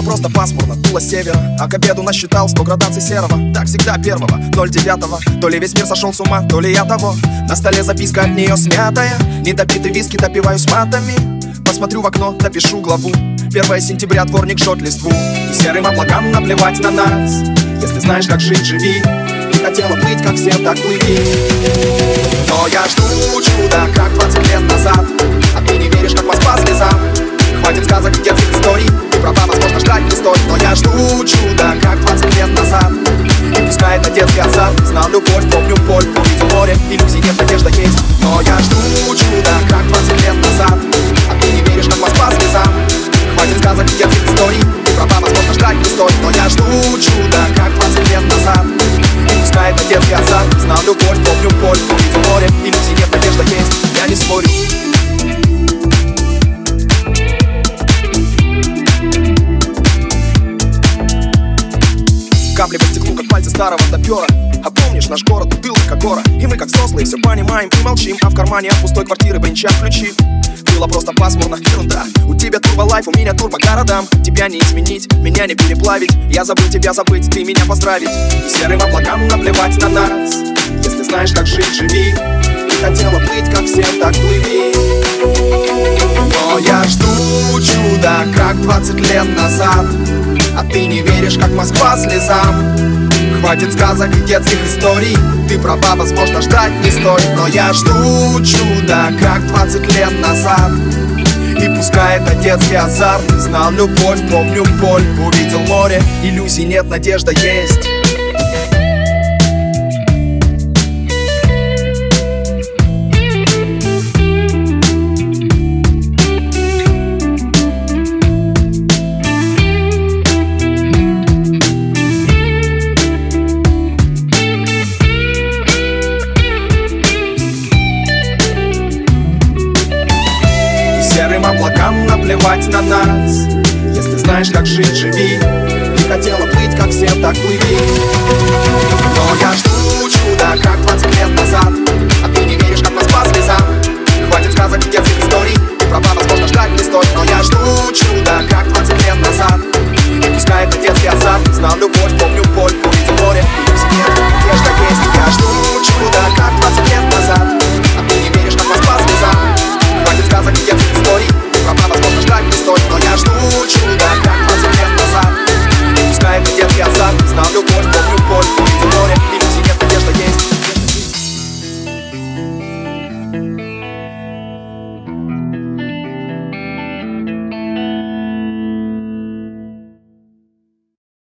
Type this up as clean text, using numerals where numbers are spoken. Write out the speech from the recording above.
было просто пасмурно, дуло север, а к обеду насчитал 100 градаций серого. Так всегда первого, 09-го. То ли весь мир сошел с ума, то ли я того. На столе записка от нее смятая. Недопитый виски допиваю с матами. Посмотрю в окно, напишу главу. 1 сентября, дворник жжет листву. И серым облакам наплевать на нас. Если знаешь, как жить, живи. Не хотела плыть, как все, так плыви. Но я жду чуда, как 20 лет назад. А ты не веришь, как Москва слезам. Хватит сказок и детских историй. Ты права, возможно, ждать не стоит. Но я жду чуда, как 20 лет назад. И пускай это детский отзад. Знал любовь, помню боль, помню море. Иллюзий нет, надежда есть. Но я жду чуда, как 20 лет назад. А ты не веришь, как Москва слезам. Хватит сказок и детских историй. Ты права, возможно, ждать не стоит. Но я жду чуда, как 20 лет назад. И пускай это детский отзад. Знал любовь, помню боль, помню море. Иллюзий нет, надежда есть. Я не спорю. Капли по стеклу, как пальцы старого топера. А помнишь, наш город был как гора. И мы, как взрослые, все понимаем и молчим. А в кармане от пустой квартиры бренчат ключи. Было просто пасмурно, ерунда. У тебя турбо-лайф, у меня турбо-городам. Тебя не изменить, меня не переплавить. Я забыл тебя забыть, ты меня поздравить. Серым облакам наплевать на нас. Если знаешь, как жить, живи. Не хотела плыть, как все, так плыви. Но я жду чуда, как 20 лет назад. А ты не веришь, как Москва слезам. Хватит сказок и детских историй. Ты права, возможно, ждать не стоит. Но я жду чуда, как 20 лет назад. И пускай это детский азарт. Знал любовь, помню боль. Увидел море, иллюзий нет, надежда есть. Серым облакам наплевать на нас. Если знаешь, как жить, живи. Не хотела плыть, как все, так плыви. Но я жду чуда, как 20